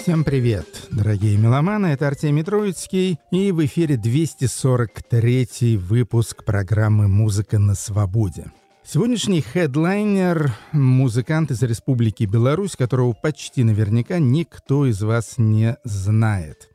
Всем привет, дорогие меломаны, это Артемий Троицкий, и в эфире 243 выпуск программы «Музыка на свободе». Сегодняшний хедлайнер — музыкант из Республики Беларусь, которого почти наверняка никто из вас не знает.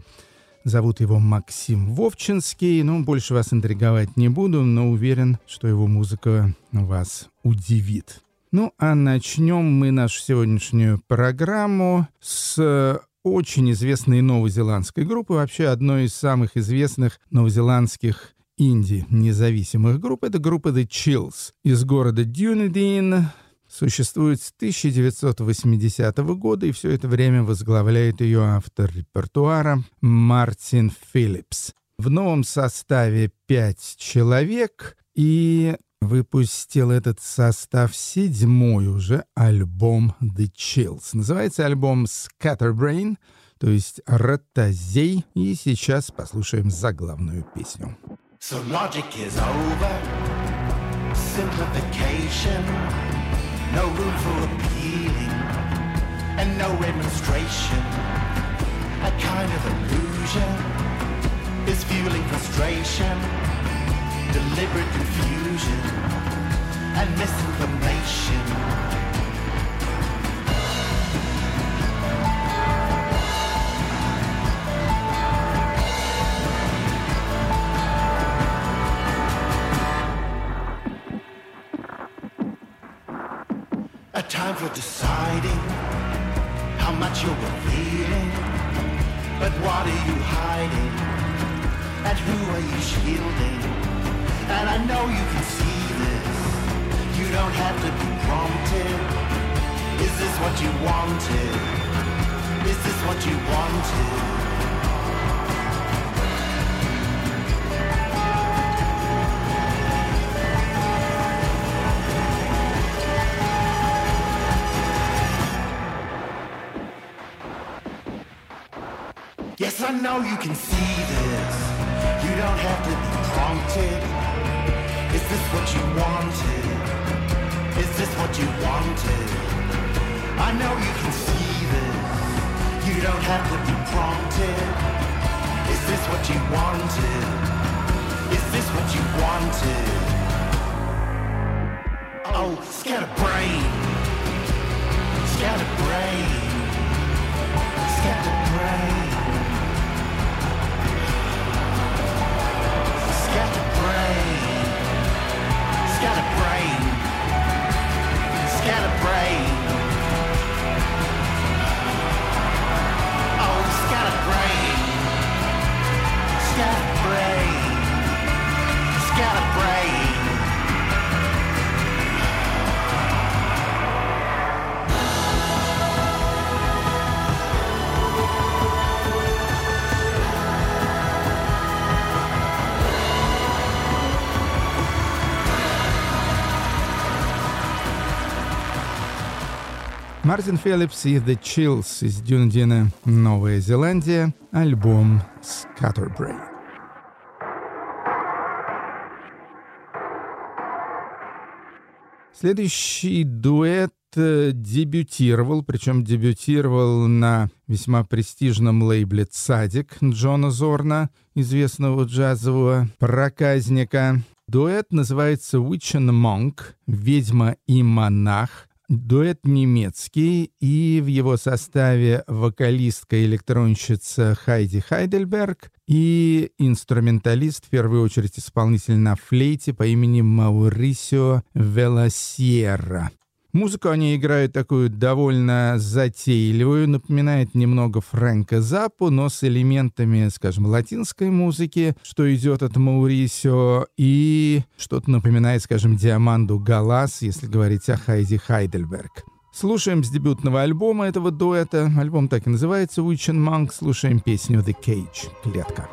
Зовут его Максим Вовчинский, но больше вас интриговать не буду, но уверен, что его музыка вас удивит. Ну а начнем мы нашу сегодняшнюю программу с очень известной новозеландской группы, вообще одной из самых известных новозеландских инди-независимых групп. Это группа The Chills из города Дюнедин. Существует с 1980 года, и все это время возглавляет ее автор репертуара Мартин Филлипс. В новом составе 5 человек, и выпустил этот состав 7-й уже альбом The Chills. Называется альбом Scatterbrain, то есть «Ротозей». И сейчас послушаем заглавную песню. So logic is over, simplification, no room for appealing, and no remonstration, a kind of illusion is fueling frustration. Deliberate confusion and misinformation. A time for deciding how much you're revealing, but what are you hiding and who are you shielding? And I know you can see this. You don't have to be prompted. Is this what you wanted? Is this what you wanted? Yes, I know you can see this. You don't have to be prompted. Is this what you wanted? Is this what you wanted? I know you can see this. You don't have to be prompted. Is this what you wanted? Is this what you wanted? Oh, scatterbrain. Scatterbrain. Scatterbrain. Scatterbrain. Scatterbrain, scatterbrain. Oh, scatterbrain, scatterbrain, scatterbrain. Мартин Филлипс и The Chills из Дюнедина, Новая Зеландия, альбом Scatterbrain. Следующий дуэт дебютировал, причем дебютировал на весьма престижном лейбле «Цадик» Джона Зорна, известного джазового проказника. Дуэт называется «Witch and Monk», «Ведьма и монах». Дуэт немецкий, и в его составе вокалистка-электронщица Хайди Хайдельберг и инструменталист, в первую очередь исполнитель на флейте по имени Маурисио Велосиера. Музыку они играют такую довольно затейливую, напоминает немного Фрэнка Заппу, но с элементами, скажем, латинской музыки, что идет от Маурисио, и что-то напоминает, скажем, Диаманду Галас, если говорить о Хайди Хайдельберг. Слушаем с дебютного альбома этого дуэта, альбом так и называется «Witch and Monk», слушаем песню «The Cage» — «Клетка».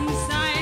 Inside.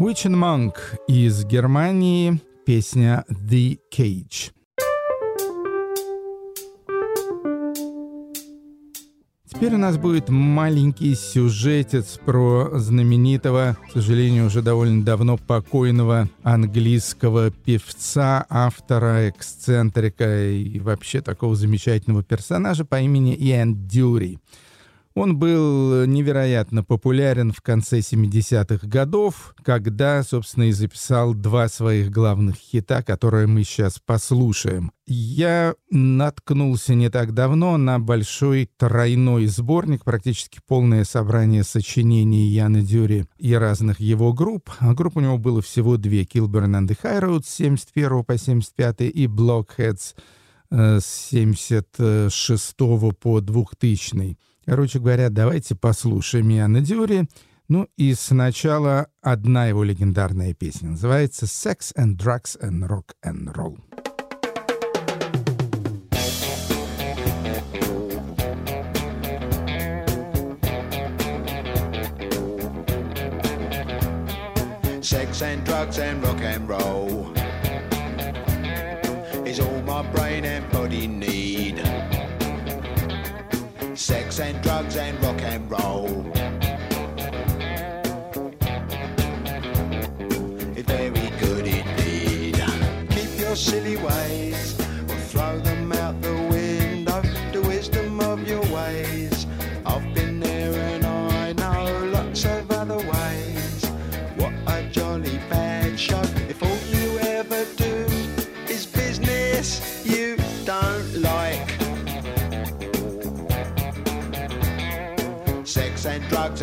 Witch and Monk из Германии, песня The Cage. Теперь у нас будет маленький сюжетец про знаменитого, к сожалению, уже довольно давно покойного английского певца, автора, эксцентрика и вообще такого замечательного персонажа по имени Иэн Дьюри. Он был невероятно популярен в конце 70-х годов, когда, собственно, и записал два своих главных хита, которые мы сейчас послушаем. Я наткнулся не так давно на большой тройной сборник, практически полное собрание сочинений Иэна Дьюри и разных его групп. А групп у него было всего две: «Килберн энд Хайроудс» с 71 по 75 и «Блокхедс» с 76 по 2000. Короче говоря, давайте послушаем Иэна Дьюри. Ну и сначала одна его легендарная песня. Называется «Sex and Drugs and Rock and Roll». Sex and drugs and rock and roll is all my brain and body need. Sex and drugs and rock and roll. It's very good indeed. Keep your silly ways or throw them out the window. The wisdom of your ways. I've been there and I know lots of other ways. What a jolly bad show. If all you ever do is business you don't like. Sex and drugs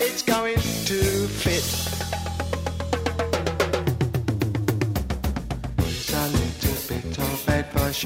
it's going to fit. Here's a little bit of advice,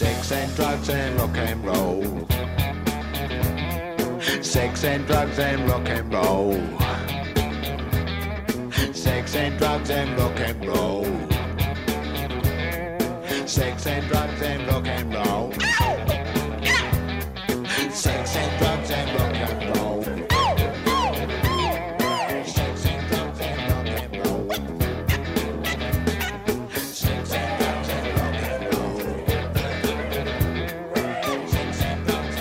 Sex and drugs and rock and roll. Sex and drugs and rock and roll. Sex and drugs and rock and roll. Sex and drugs and rock and roll. Sex and drugs and rock and roll. Sex and drugs and rock and roll. Sex and drugs and rock and roll. Sex and drugs and rock and roll. Sex and drugs and rock and roll. Sex and drugs.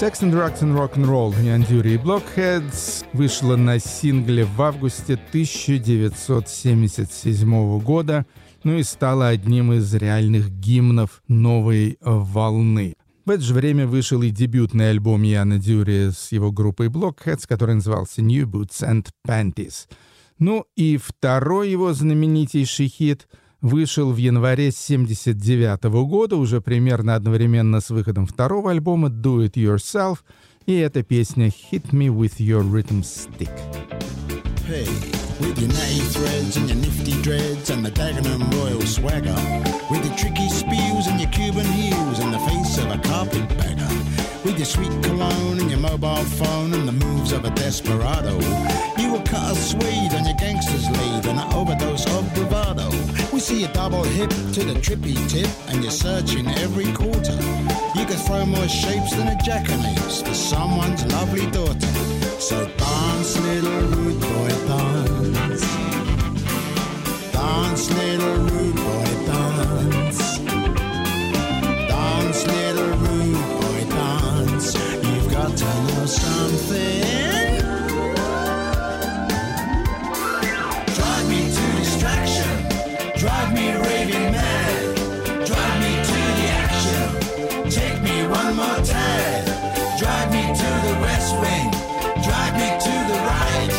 Sex and drugs and rock and roll. Иэн Дьюри и Блокхедс вышла на сингле в августе 1977 года, ну и стала одним из реальных гимнов новой волны. В это же время вышел и дебютный альбом Иэна Дьюри с его группой Блокхедс, который назывался New Boots and Panties. Ну и второй его знаменитейший хит вышел в январе 1979 года, уже примерно одновременно с выходом второго альбома «Do It Yourself», и эта песня «Hit Me With Your Rhythm Stick». Hey, with your natty threads and your nifty dreads and the Dagenham royal swagger, with your tricky spiels and your Cuban heels and the face of a carpetbagger, with your sweet cologne and your mobile phone and the moves of a desperado, you will cut a Swede on your gangster's lead and an overdose of bravado. We see a double hip to the trippy tip and you're searching every quarter. You could throw more shapes than a jackanapes for someone's lovely daughter. So dance, little rude boy, dance. Dance, little rude boy, dance. Dance, little rude boy, dance. You've got to know something. Drive me to distraction. Drive me raving mad. Drive me to the action. Take me one more time. Drive me to the West Wing. Drive me to the right,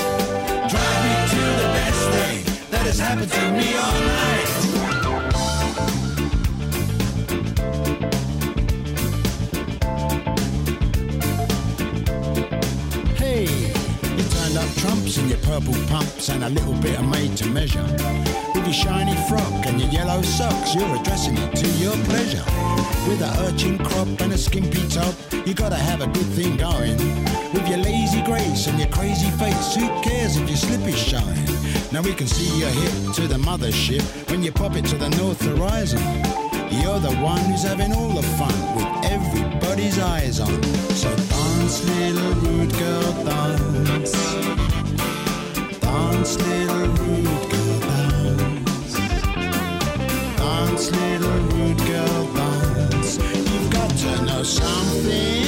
drive me to the best thing that has happened to me all night. Hey, you turned up trumps in your purple pumps and a little bit of made to measure. With your shiny frock and your yellow socks, you're addressing it to your pleasure. With a urchin crop and a skimpy top, you gotta have a good thing going. With your lazy grace and your crazy face, who cares if your slip is shine? Now we can see your hip to the mothership when you pop it to the north horizon. You're the one who's having all the fun with everybody's eyes on. So dance, little rude girl, dance. Dance, little rude girl, dance. Dance, little rude girl, dance. You've got to know something.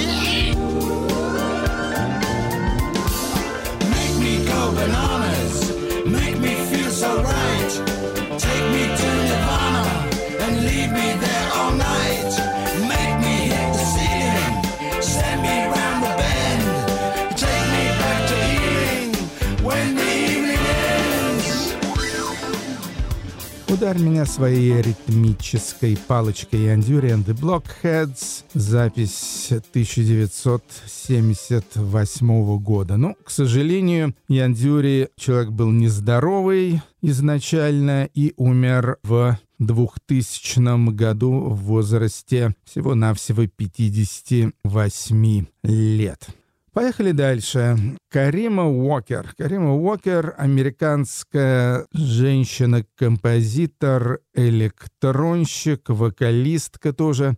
Bananas, make me feel so right. Take me to Nirvana and leave me there all night. Make me hit the ceiling, send me round the bend. Take me back to healing when the evening ends. Ударь меня своей ритмической палочкой. Иэн Дьюри and the Blockheads. Запись 1978 года. Ну, к сожалению, Иэн Дьюри человек был нездоровый изначально и умер в 2000 году в возрасте всего-навсего 58 лет. Поехали дальше. Карима Уокер. Карима Уокер — американская женщина-композитор, электронщик, вокалистка тоже.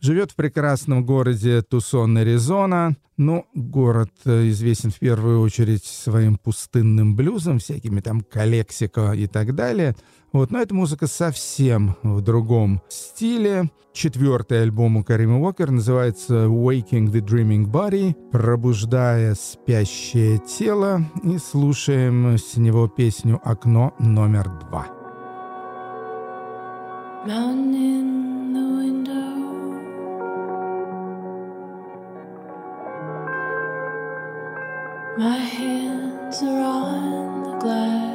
Живет в прекрасном городе Тусон, Аризона. Ну, город известен в первую очередь своим пустынным блюзом, всякими там колексико и так далее. Вот, но эта музыка совсем в другом стиле. Четвертый альбом у Каримы Уокер называется «Waking the Dreaming Body», «Пробуждая спящее тело». И слушаем с него песню «Окно номер 2». My hands are on the glass.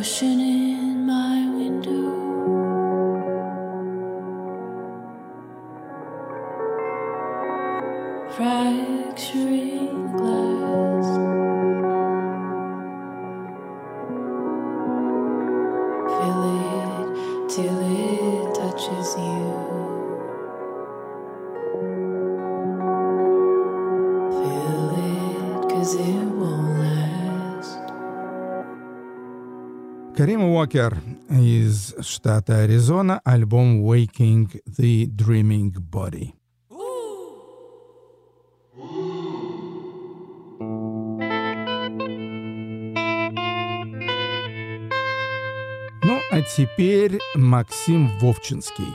Ocean in my window, fracturing glass, fill it till it touches you. Карима Уокер из штата Аризона, альбом Waking the Dreaming Body. Ну, а теперь Максим Вовчинский.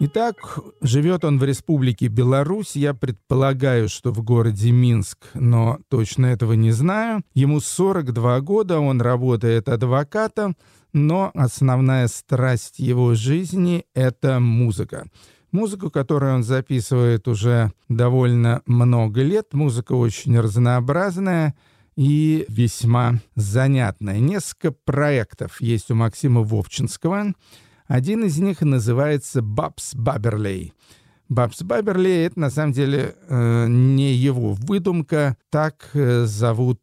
Итак, живет он в Республике Беларусь, я предполагаю, что в городе Минск, но точно этого не знаю. Ему 42 года, он работает адвокатом, но основная страсть его жизни — это музыка. Музыку, которую он записывает уже довольно много лет, музыка очень разнообразная и весьма занятная. Несколько проектов есть у Максима Вовчинского. Один из них называется «Бабс Баберлей». «Бабс Баберлей» — это, на самом деле, не его выдумка. Так зовут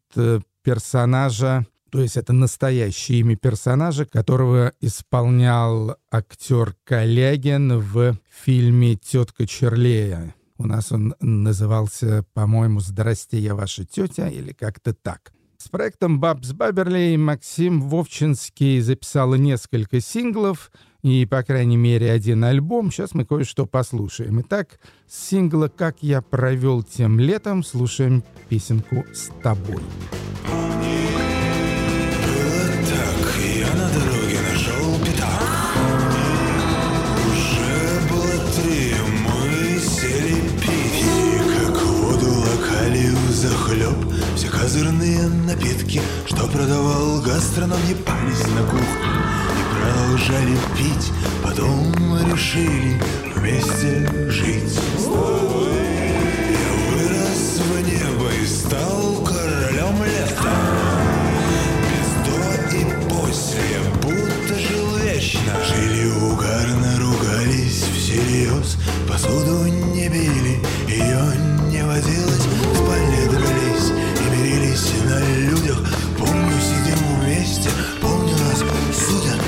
персонажа, то есть это настоящее имя персонажа, которого исполнял актер Колягин в фильме «Тетка Черлея». У нас он назывался, по-моему, «Здрасте, я ваша тетя» или как-то так. С проектом «Бабс Баберлей» Максим Вовчинский записал несколько синглов и, по крайней мере, один альбом. Сейчас мы кое-что послушаем. Итак, с сингла «Как я провел тем летом» слушаем песенку «С тобой». Захлеб все козырные напитки, что продавал гастроном, не пались на кухне и продолжали пить. Потом решили вместе жить. С тобой я вырос в небо и стал королем лета. Без до и после будто жил вечно. Жили угарно, ругались всерьез, посуду не били, ее не водилось. Спальни дрались и мирились на людях. Помню, сидим вместе, помню, нас судят.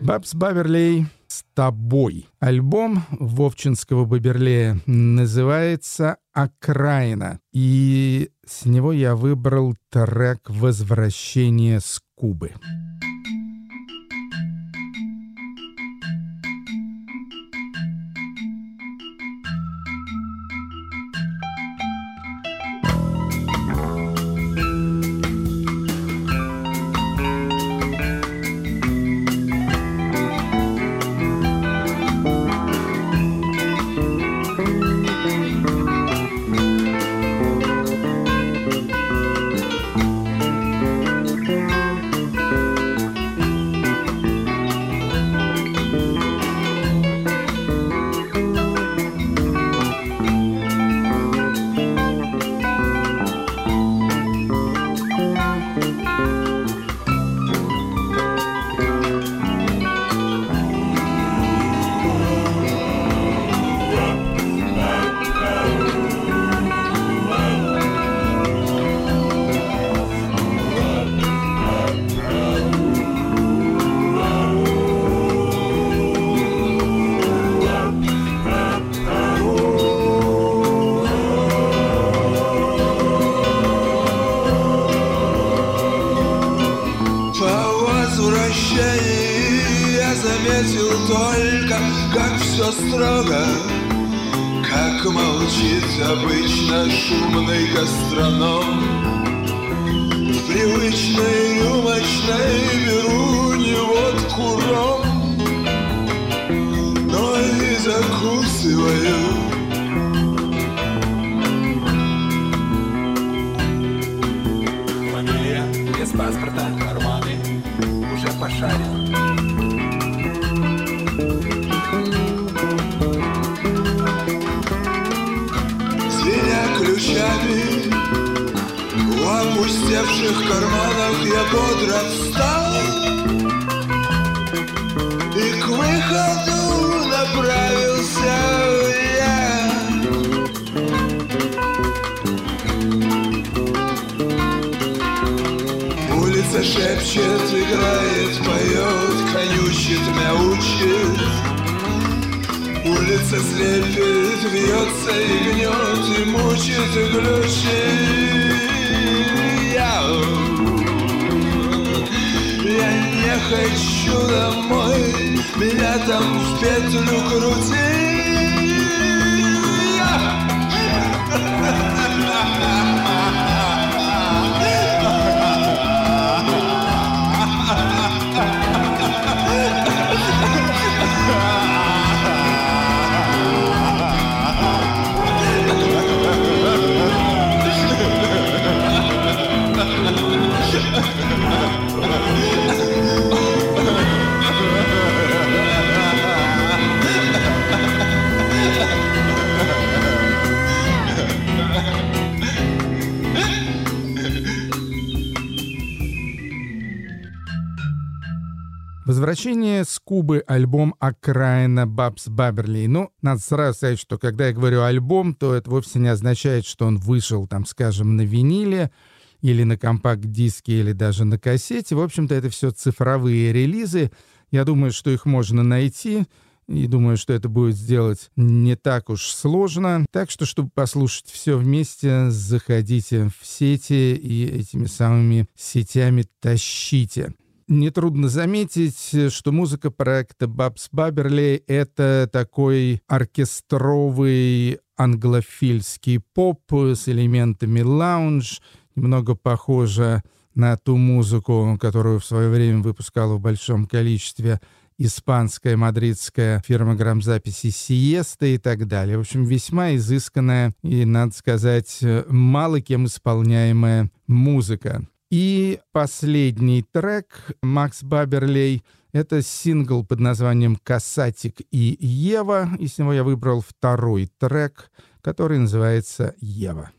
«Бабс Баберлей» «С тобой». Альбом Вовчинского Баберлея называется «Окраина». И с него я выбрал трек «Возвращение с Кубы». видел только, как все строго, как молчит обычно шумный гастроном. В привычной рюмочной беру не водку ром, но и закусываю. Без паспорта, карманы уже пошарил. Звеня ключами у опустевших карманов, я бодро встал и к выходу направился. Шепчет, играет, поет, конючит, мяучит. Улица слепит, вьется и гнет, и мучит, и глючит. Я не хочу домой, меня там в петлю крутит. Возвращение с Кубы, альбом «Окраина» Бабс Баберлей. Ну, надо сразу сказать, что когда я говорю «альбом», то это вовсе не означает, что он вышел, там, скажем, на виниле, или на компакт-диске, или даже на кассете. В общем-то, это все цифровые релизы. Я думаю, что их можно найти, и думаю, что это будет сделать не так уж сложно. Так что, чтобы послушать все вместе, заходите в сети и этими самыми сетями тащите. Нетрудно заметить, что музыка проекта Бабс Баберлей — это такой оркестровый англофильский поп с элементами лаунж, немного похожа на ту музыку, которую в свое время выпускала в большом количестве испанская мадридская фирма грамзаписи «Сиеста» и так далее. В общем, весьма изысканная и, надо сказать, мало кем исполняемая музыка. И последний трек «Бабс Баберлей» — это сингл под названием «Касатик и Ева», и с него я выбрал второй трек, который называется «Ева».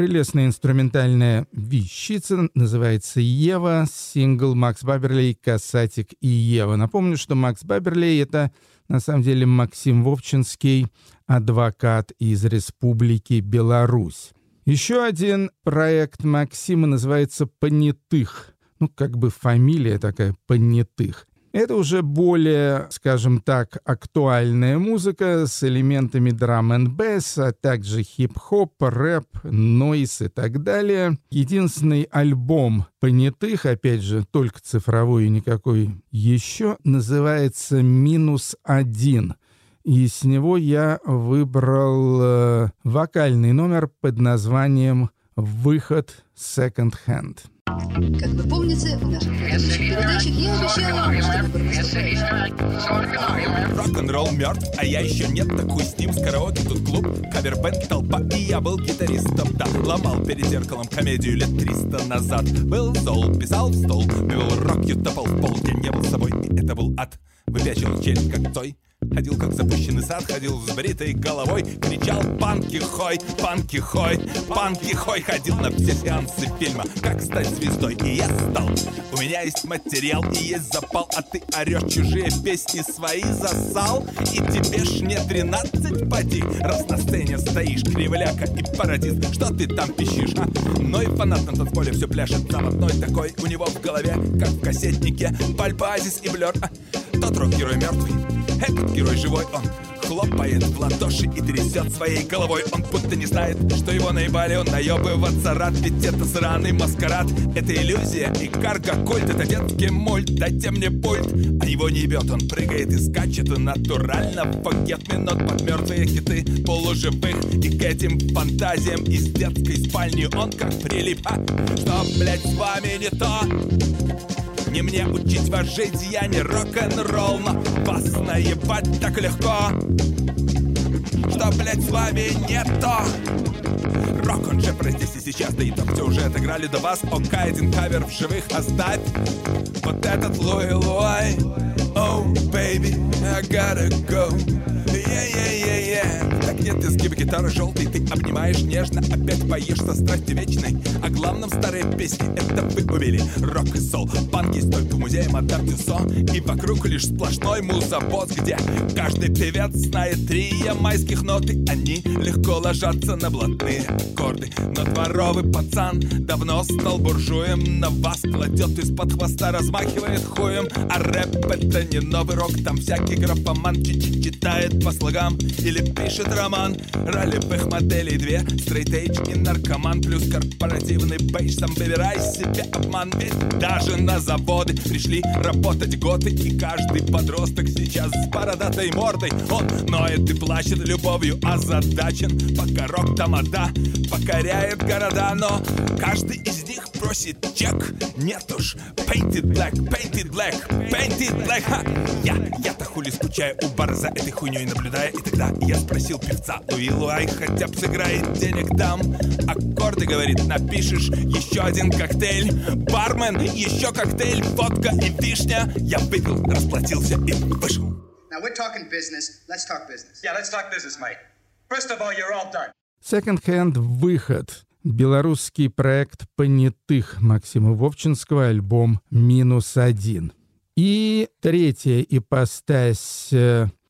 прелестная инструментальная вещица, называется «Ева», сингл Макс Баберлей «Касатик и Ева». Напомню, что Макс Баберлей — это на самом деле Максим Вовчинский, адвокат из Республики Беларусь. Еще один проект Максима называется «Понятых». Ну, как бы фамилия такая «Понятых». Это уже более, скажем так, актуальная музыка с элементами драм-н-бэс, а также хип-хоп, рэп, нойс и так далее. Единственный альбом «Понятых», опять же, только цифровой и никакой еще, называется «Минус один». И с него я выбрал вокальный номер под названием «Выход Second Hand». Как вы помните, в наших передачах я обещала, что... Рок-н-ролл мертв, а я еще нет, так хуй с ним, с караоке тут клуб, кавер-бэнд, толпа, и я был гитаристом, да. Ломал перед зеркалом комедию лет 300 назад. Был зол, писал в стол, пил рок, ютопал в пол, я не был собой, и это был ад. Выпячил челюсть, как той. Ходил, как запущенный сад, ходил с бритой головой, кричал «Панки хой! Панки хой! Панки хой!» Ходил на все сеансы фильма «Как стать звездой», и я стал. У меня есть материал и есть запал, а ты орешь чужие песни, свои засал. И тебе ж не 13 поди, раз на сцене стоишь, кривляка и пародист. Что ты там пищишь, а? Но и фанат на танцполе все пляшет заводной такой. У него в голове, как в кассетнике, Пальпа, Азис и Блёр, а? Тот рок-герой мертвый, этот герой живой, он хлопает в ладоши и трясет своей головой. Он будто не знает, что его наебали, он наебываться рад, ведь это сраный маскарад. Это иллюзия и карго-культ, это детский мульт, дайте мне пульт. А его не ебет, он прыгает и скачет, и натурально forget me not под мертвые хиты полуживых. И к этим фантазиям из детской спальни он как прилип, а? Что, блять, с вами не то? Не мне учить вас жить, я не рок-н-ролл, но вас наебать так легко, что, блядь, с вами не то. Рок, он же про здесь и сейчас, да и там все уже отыграли до вас. ОК, один кавер в живых оставь, вот этот Луи-Луай. Oh, baby, I gotta go. Yeah. Так нет, ты сгибы гитары желтый, ты обнимаешь нежно, опять поешь со страсти вечной. О главном старые песни, это вы убили. Рок и сол, панки столько в музее Мадам Тюссо, и вокруг лишь сплошной музовоз, где каждый певец знает три ямайских ноты. Они легко ложатся на блатные аккорды, но дворовый пацан давно стал буржуем. На вас кладет из-под хвоста, размахивает хуем. А рэп это не новый рок, там всякий графоман читает по слогам или пишет роман. Ролевых моделей две, стрейтейдж и наркоман, плюс корпоративный бейдж, сам выбирай себе обман. Ведь даже на заводы пришли работать готы, и каждый подросток сейчас с бородатой мордой. Он ноет и плачет, любовью озадачен, пока рок-тамада покоряет города. Но каждый из них просит чек, нет уж, painted black, painted black, painted black. Ха. Я-то хули скучаю у бара за этой хуйней наблюдая, и тогда я спросил певца Луи-Луай, хотя б сыграет денег там. Аккорды, говорит, напишешь еще один коктейль. Бармен, еще коктейль, водка и вишня. Я выпил, расплатился и вышел. Now we're talking business. Let's talk business. Yeah, let's talk business, mate. First of all, you're all done. Second Hand выход. Белорусский проект «Понятых» Максима Вовчинского, альбом «Минус один». И третья ипостась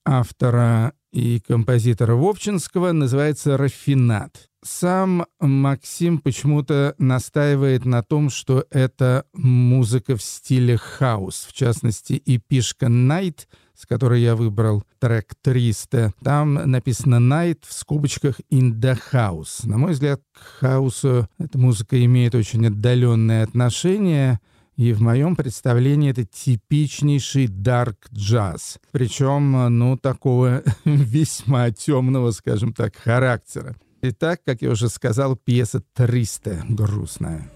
автора и композитора Вовчинского называется «Рафинат». Сам Максим почему-то настаивает на том, что это музыка в стиле хаус. В частности, и пишка «Найт», с которой я выбрал трек 300. Там написано «Night» в скобочках «In the House». На мой взгляд, к хаусу эта музыка имеет очень отдаленное отношение, и в моем представлении это типичнейший дарк-джаз. Причем, такого весьма темного, скажем так, характера. Итак, как я уже сказал, пьеса 300 грустная.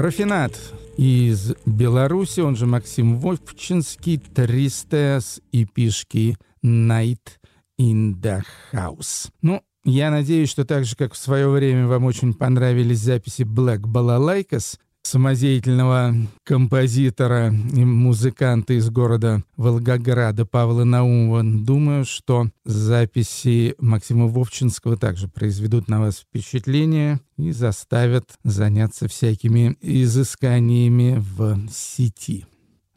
Рафинат из Беларуси, он же Максим Вовчинский, Тристес и пишки Night in the House. Ну, я надеюсь, что так же, как в свое время вам очень понравились записи Black Balalaikos, самодеятельного композитора и музыканта из города Волгограда Павла Наумова. Думаю, что записи Максима Вовчинского также произведут на вас впечатление и заставят заняться всякими изысканиями в сети.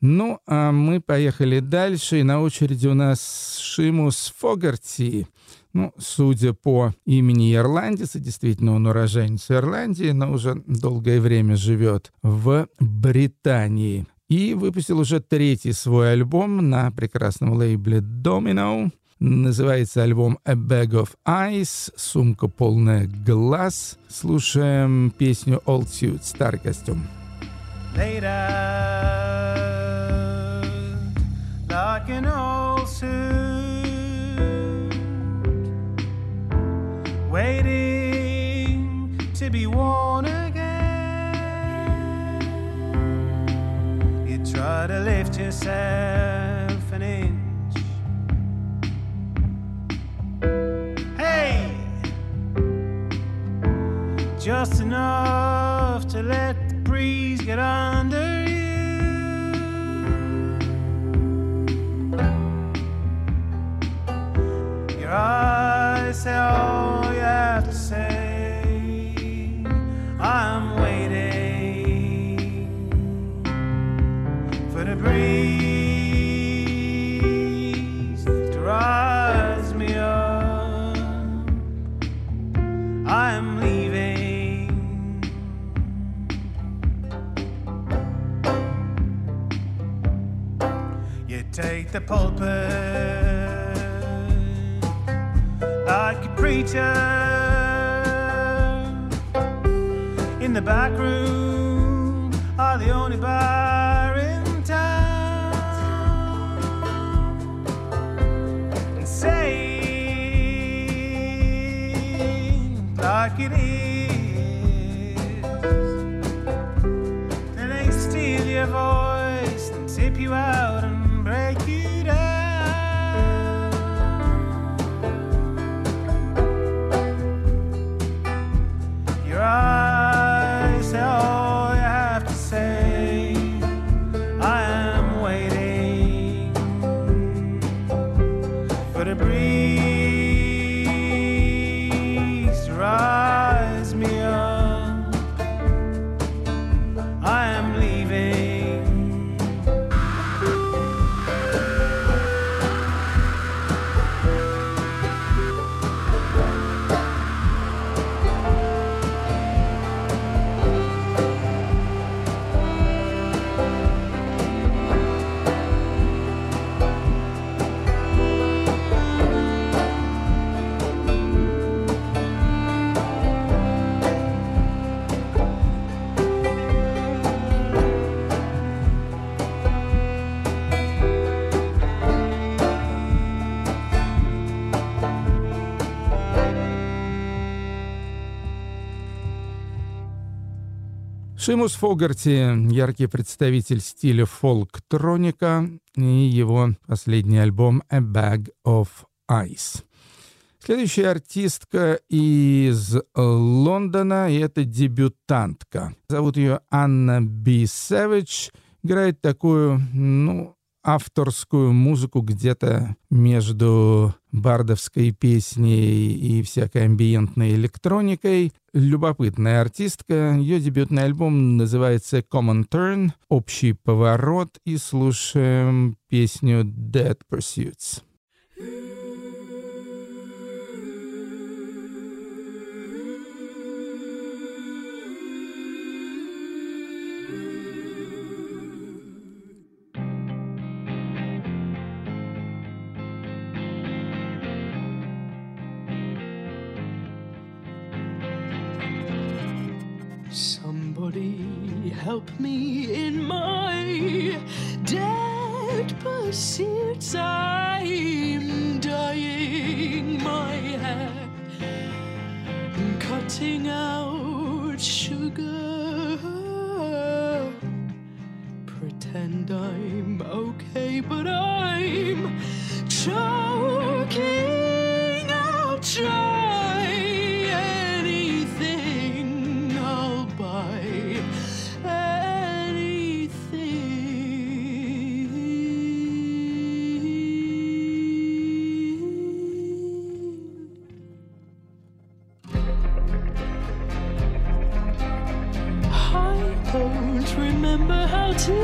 Ну, а мы поехали дальше, и на очереди у нас Шимус Фогерти. Ну, судя по имени ирландец, и действительно он уроженец Ирландии, но уже долгое время живет в Британии. И выпустил уже третий свой альбом на прекрасном лейбле Domino. Называется альбом A Bag of Eyes, сумка полная глаз. Слушаем песню Old Suit, старый костюм. Later, like an old suit. Waiting to be worn again. You try to lift yourself an inch. Hey! Just enough to let the breeze get under you. Your eyes say all you have to say. I'm waiting for the breeze to rise me up. I'm leaving. You take the pulpit like a preacher in the back room, are the only bar in town, and saying like it is, then they steal your voice and tip you out and break you down. I say all you have to say. I am waiting for the breeze to rise me up. I am leaving. Шимус Фогерти – яркий представитель стиля фолктроника, и его последний альбом «A Bag of Eyes». Следующая артистка из Лондона, и это дебютантка. Зовут ее Анна Би Сэвидж. Играет такую, авторскую музыку где-то между бардовской песней и всякой амбиентной электроникой. Любопытная артистка. Ее дебютный альбом называется Common Turn, общий поворот, и слушаем песню Dead Pursuits. Help me in my dead pursuits. I'm dyeing my hair and cutting out sugar. and I'm okay, but I'm choking. I'll try anything, I'll buy anything. I don't remember how to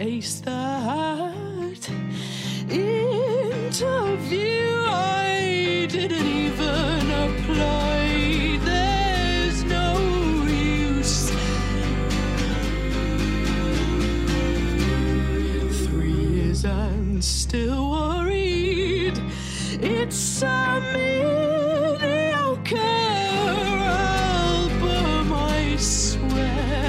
ace that interview. I didn't even apply. There's no use. 3 years and still worried. It's a mediocre album, I swear.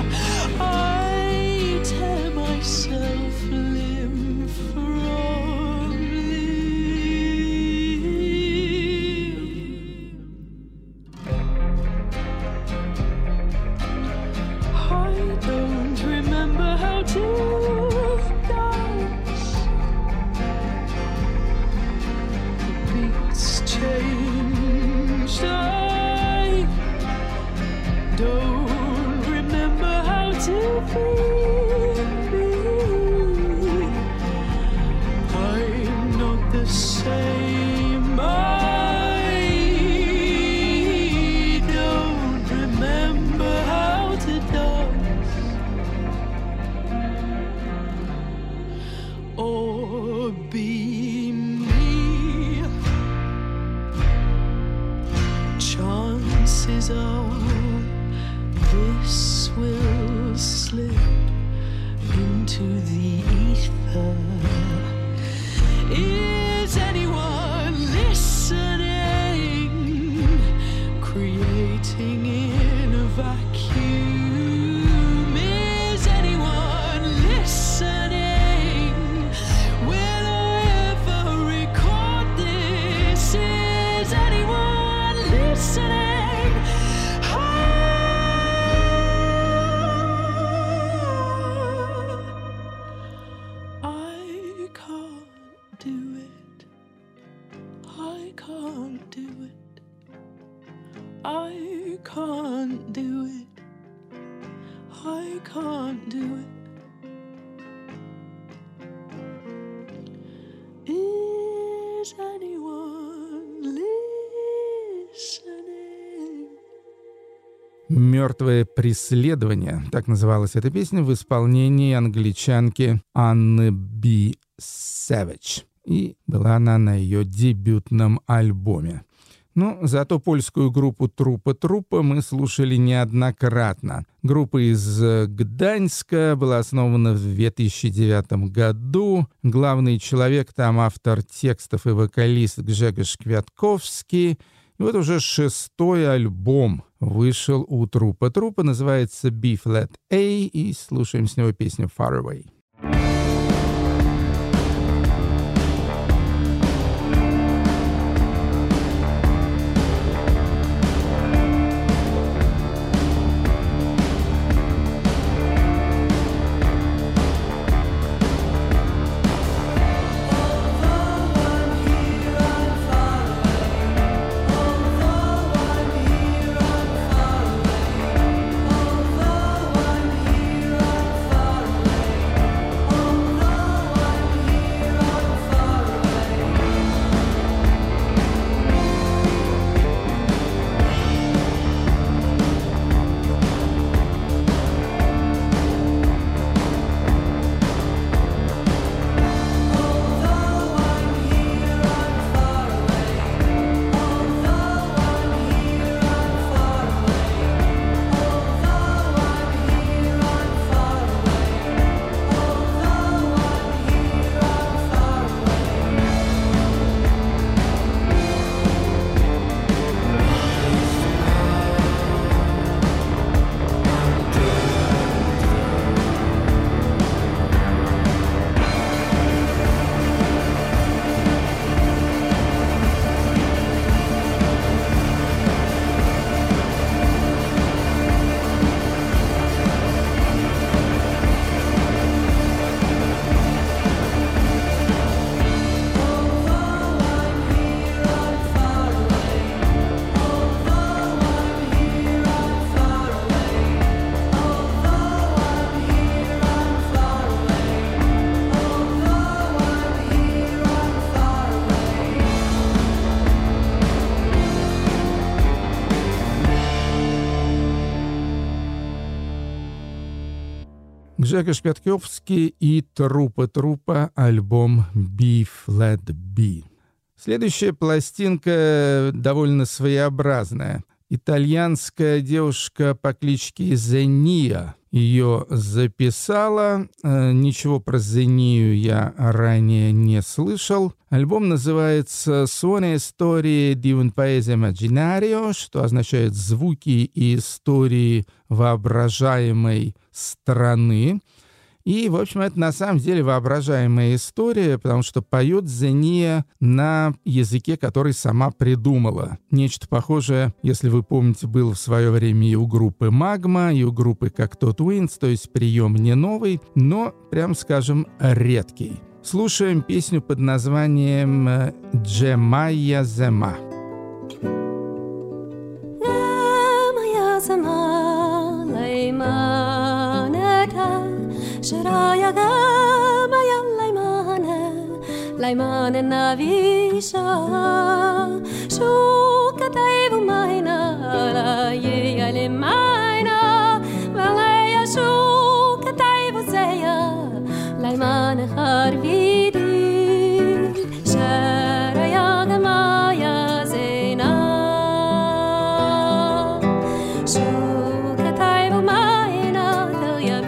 «Мертвое преследование», так называлась эта песня в исполнении англичанки Анны Би Сэвидж. И была она на ее дебютном альбоме. Но зато польскую группу «Трупа-трупа» мы слушали неоднократно. Группа из Гданьска была основана в 2009 году. Главный человек там автор текстов и вокалист Гжегош Квятковский. И вот уже 6-й альбом вышел у «Трупа-трупа», называется B-Flat-A, и слушаем с него песню «Far Away». Гжегош Квятковский и Трупа-трупа, альбом B-Flat-A. Следующая пластинка довольно своеобразная. Итальянская девушка по кличке Зения ее записала. Ничего про Зению я ранее не слышал. Альбом называется «Suoni e storie di un paese immaginario», что означает «Звуки и истории воображаемой страны». И, в общем, это на самом деле воображаемая история, потому что поет Зения на языке, который сама придумала. Нечто похожее, если вы помните, было в свое время и у группы «Магма», и у группы «Как тот Уинс», то есть прием не новый, но, прям скажем, редкий. Слушаем песню под названием «Джемая зема». Shiraya gamaya laimane navisha shukataivu maina la yeya le maina valaya shukataivu zeya laimane harvidi shiraya gamaya zena shukataivu maina telya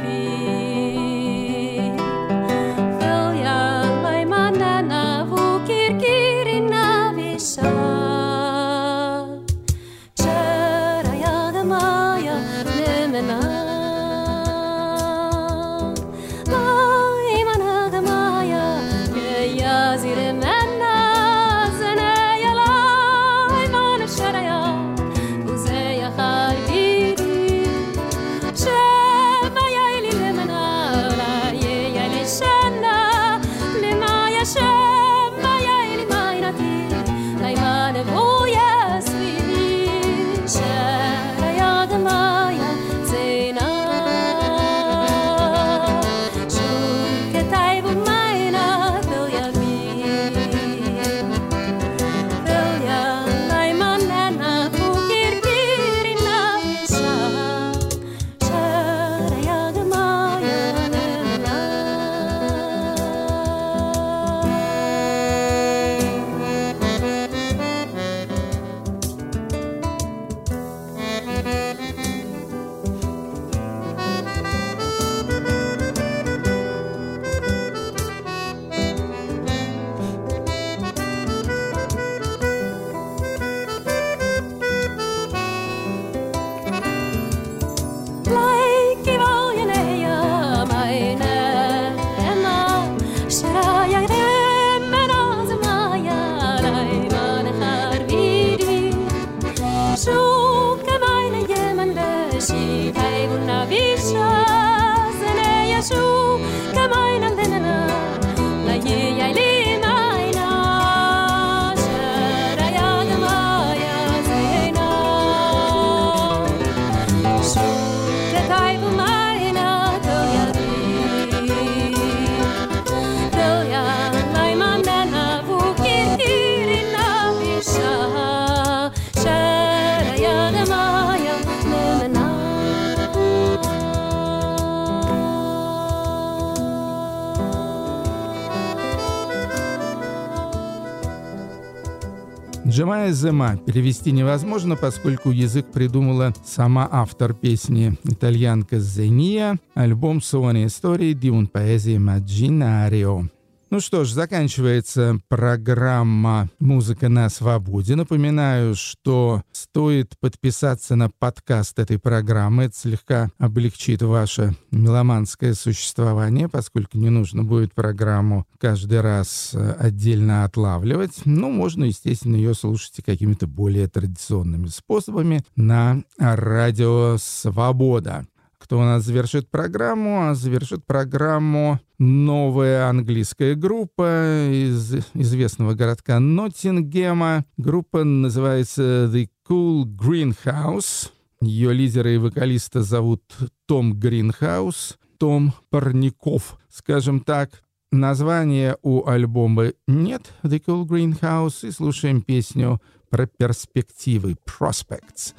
«Джемая зема» перевести невозможно, поскольку язык придумала сама автор песни, итальянка Зения, альбом «Suoni e storie di un paese immaginario». Ну что ж, заканчивается программа «Музыка на свободе». Напоминаю, что стоит подписаться на подкаст этой программы. Это слегка облегчит ваше меломанское существование, поскольку не нужно будет программу каждый раз отдельно отлавливать. Но можно, естественно, ее слушать и какими-то более традиционными способами на радио «Свобода». Кто у нас завершит программу? А завершит программу новая английская группа из известного городка Ноттингема. Группа называется The Cool Greenhouse. Ее лидера и вокалиста зовут Том Гринхаус, Том Парников, скажем так. Названия у альбома нет, The Cool Greenhouse, и слушаем песню про перспективы, Prospects.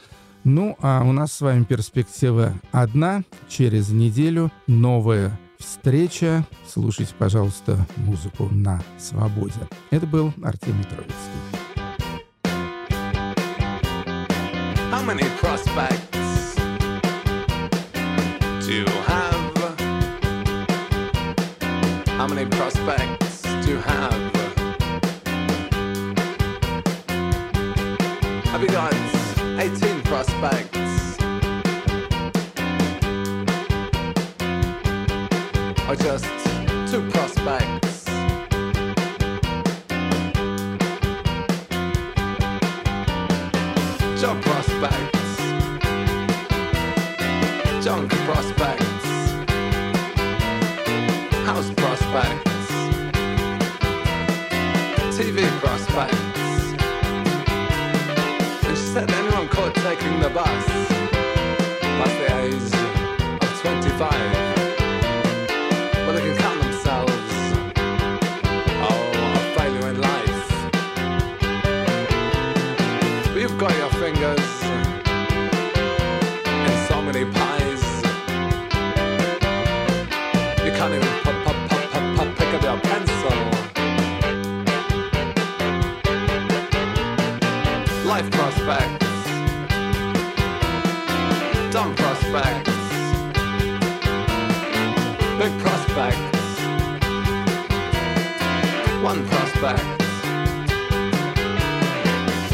Ну, а у нас с вами перспектива одна. Через неделю новая встреча. Слушайте, пожалуйста, музыку на свободе. Это был Артемий Троицкий. How many prospects do you have? How many prospects do you have? Have you got 18 prospects? Or just 2 prospects? Job prospects, junk prospects, house prospects, TV prospects. And she said anyone caught taking the bus past the age of 25, well, they can count themselves, oh, a failure in life. But you've got your fingers and so many pies, you can't even pick up your pencil. Life prospects, dumb prospects, big prospects, one prospect.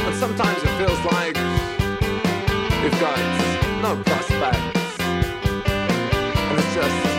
But sometimes it feels like you've got no prospects, and it's just